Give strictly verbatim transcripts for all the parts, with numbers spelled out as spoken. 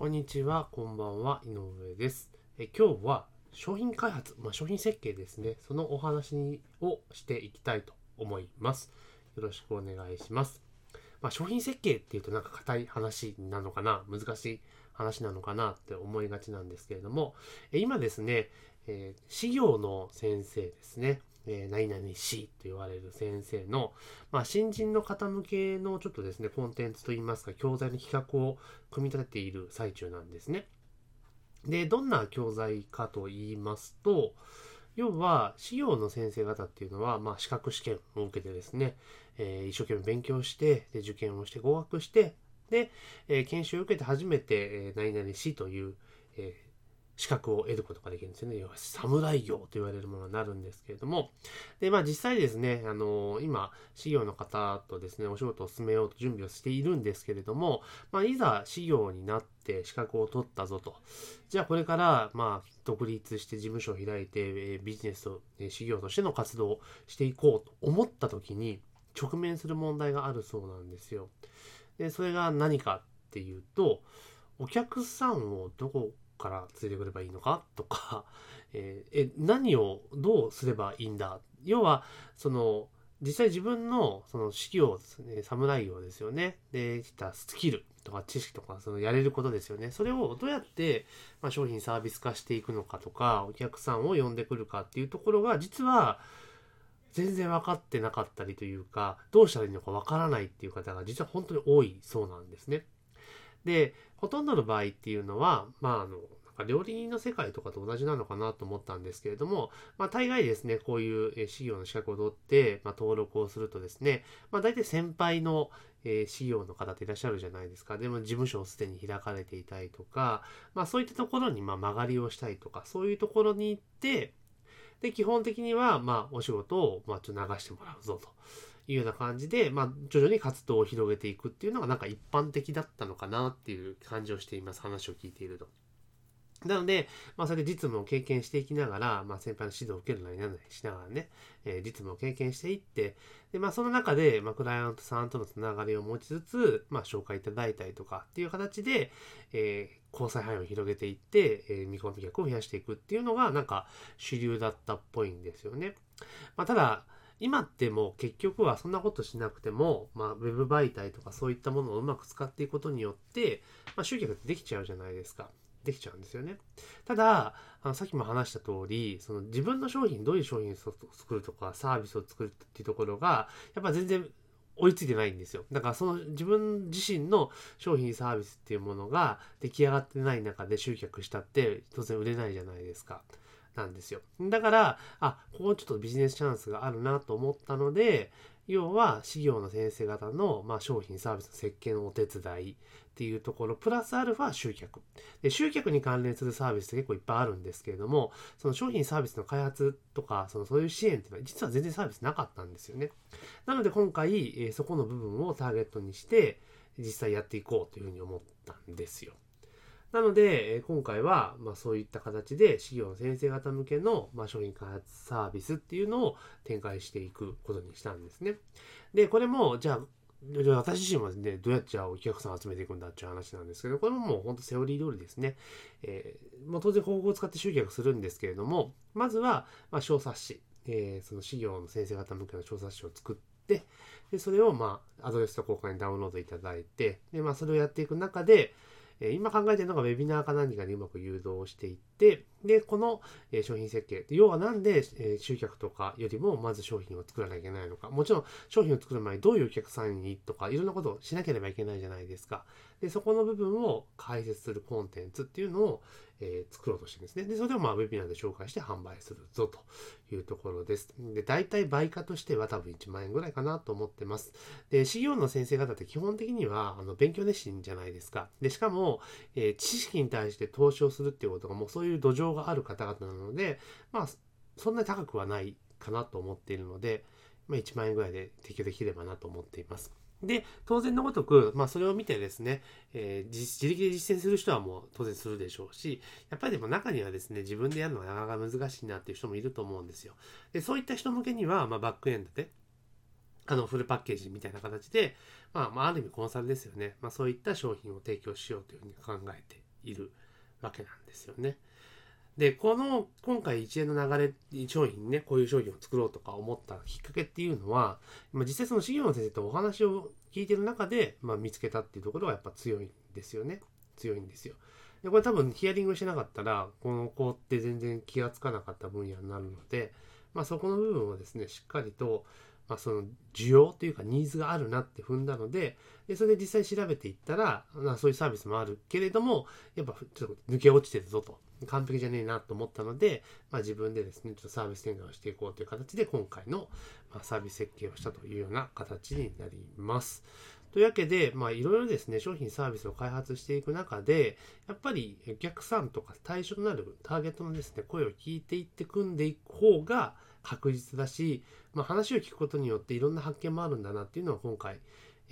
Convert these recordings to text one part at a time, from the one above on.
こんにちは、こんばんは、井上です。え今日は商品開発、まあ、商品設計ですね、そのお話をしていきたいと思います。よろしくお願いします。まあ、商品設計っていうとなんか硬い話なのかな、難しい話なのかなって思いがちなんですけれども、今ですね、えー、事業の先生ですね、えー、何々師と言われる先生の、まあ、新人の方向けのちょっとですね、コンテンツといいますか、教材の企画を組み立てている最中なんですね。で、どんな教材かと言いますと、要は、師匠の先生方っていうのは、まあ、資格試験を受けてですね、えー、一生懸命勉強して、で受験をして合格して、で、えー、研修を受けて初めて、えー、何々師という、えー資格を得ることができるんですよね。要は侍業と言われるものになるんですけれども、でまあ実際ですね、あの今師業の方とですねお仕事を進めようと準備をしているんですけれども、まあいざ師業になって資格を取ったぞと、じゃあこれからまあ独立して事務所を開いてビジネスを師業としての活動をしていこうと思った時に直面する問題があるそうなんですよ。でそれが何かっていうと、お客さんをどこから連れてくればいいのかとか、えー、え何をどうすればいいんだ、要はその実際自分のその士気をですね、侍業ですよね、できたスキルとか知識とかそのやれることですよね、それをどうやって、まあ、商品サービス化していくのかとかお客さんを呼んでくるかっていうところが実は全然分かってなかったりというか、どうしたらいいのか分からないっていう方が実は本当に多いそうなんですね。で、ほとんどの場合っていうのは、まあ、あの、なんか料理人の世界とかと同じなのかなと思ったんですけれども、まあ、大概ですね、こういう事業の資格を取って、まあ、登録をするとですね、まあ、大体先輩の事業の方っていらっしゃるじゃないですか。でも事務所をすでに開かれていたりとか、まあ、そういったところにまあ間借りをしたりとか、そういうところに行って、で、基本的には、まあ、お仕事を、まあ、ちょっと流してもらうぞと。いうような感じで、まあ、徐々に活動を広げていくっていうのがなんか一般的だったのかなっていう感じをしています。話を聞いていると。なので、まあ、それで実務を経験していきながら、まあ、先輩の指導を受けるなりなんなりしながらね、えー、実務を経験していって、で、まあ、その中で、まあ、クライアントさんとのつながりを持ちつつ、まあ、紹介いただいたりとかっていう形で、えー、交際範囲を広げていって、えー、見込み客を増やしていくっていうのが、なんか主流だったっぽいんですよね。まあ、ただ、今ってもう結局はそんなことしなくても、まあ、ウェブ媒体とかそういったものをうまく使っていくことによって、まあ、集客ってできちゃうじゃないですか。できちゃうんですよね。ただ、あのさっきも話した通り、その自分の商品、どういう商品を作るとかサービスを作るっていうところが、やっぱ全然追いついてないんですよ。だからその自分自身の商品サービスっていうものが出来上がってない中で集客したって当然売れないじゃないですか。なんですよ。だから、あ、ここちょっとビジネスチャンスがあるなと思ったので、要は、事業の先生方の、まあ、商品サービスの設計のお手伝いっていうところ、プラスアルファ集客。で、集客に関連するサービスって結構いっぱいあるんですけれども、その商品サービスの開発とか、そのそういう支援っていうのは、実は全然サービスなかったんですよね。なので、今回、えー、そこの部分をターゲットにして、実際やっていこうというふうに思ったんですよ。なので、今回は、まあそういった形で、事業の先生方向けの、まあ商品開発サービスっていうのを展開していくことにしたんですね。で、これも、じゃあ、私自身はね、どうやってじゃあお客さん集めていくんだっていう話なんですけど、これももう本当セオリー通りですね。えー、まあ当然方法を使って集客するんですけれども、まずは、まあ小冊子、えー、その事業の先生方向けの小冊子を作って、で, でそれを、まあアドレスと交換にダウンロードいただいて、で、まあそれをやっていく中で、今考えているのがウェビナーか何かにうまく誘導していって、で、この商品設計、要はなんで集客とかよりもまず商品を作らなきゃいけないのか、もちろん商品を作る前にどういうお客さんにとかいろんなことをしなければいけないじゃないですか。で、そこの部分を解説するコンテンツっていうのを、えー、作ろうとしてるんですね。で、それをまあウェビナーで紹介して販売するぞというところです。で、大体売価としては多分いちまんえんぐらいかなと思ってます。で、事業の先生方って基本的にはあの勉強熱心じゃないですか。で、しかもえー、知識に対して投資をするっていうことがもうそういう土壌がある方々なので、まあそんなに高くはないかなと思っているので、まあ、いちまんえんぐらいで提供できればなと思っています。で、当然のごとく、まあそれを見てですね、えー、自力で実践する人はもう当然するでしょうし、やっぱりでも中にはですね、自分でやるのがなかなか難しいなっていう人もいると思うんですよ。で、そういった人向けには、まあ、バックエンドであのフルパッケージみたいな形で、まあ、まあある意味コンサルですよね。まあそういった商品を提供しようというふうに考えているわけなんですよね。で、この今回一連の流れ商品ね、こういう商品を作ろうとか思ったきっかけっていうのは、まあ、実際その資料の先生とお話を聞いてる中で、まあ、見つけたっていうところがやっぱ強いんですよね。強いんですよ。で、これ多分ヒアリングしてなかったらこの子って全然気がつかなかった分野になるので、まあ、そこの部分をですねしっかりと、まあ、その需要というかニーズがあるなって踏んだので、でそれで実際調べていったら、まあ、そういうサービスもあるけれどもやっぱちょっと抜け落ちてるぞと、完璧じゃねえなと思ったので、まあ、自分でですねちょっとサービス展開をしていこうという形で今回のサービス設計をしたというような形になります。というわけで、まあ、いろいろですね商品サービスを開発していく中でやっぱりお客さんとか対象となるターゲットのですね声を聞いていって組んでいく方が確実だし、まあ、話を聞くことによっていろんな発見もあるんだなっていうのを今回、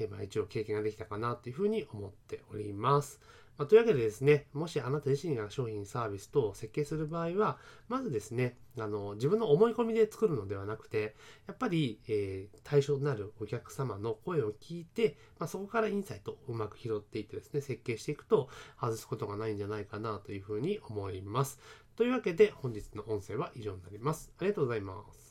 えー、まあ一応経験ができたかなというふうに思っております。まあ、というわけでですね、もしあなた自身が商品サービス等を設計する場合は、まずですね、あの自分の思い込みで作るのではなくて、やっぱり、えー、対象となるお客様の声を聞いて、まあ、そこからインサイトをうまく拾っていってですね、設計していくと外すことがないんじゃないかなというふうに思います。というわけで本日の音声は以上になります。ありがとうございます。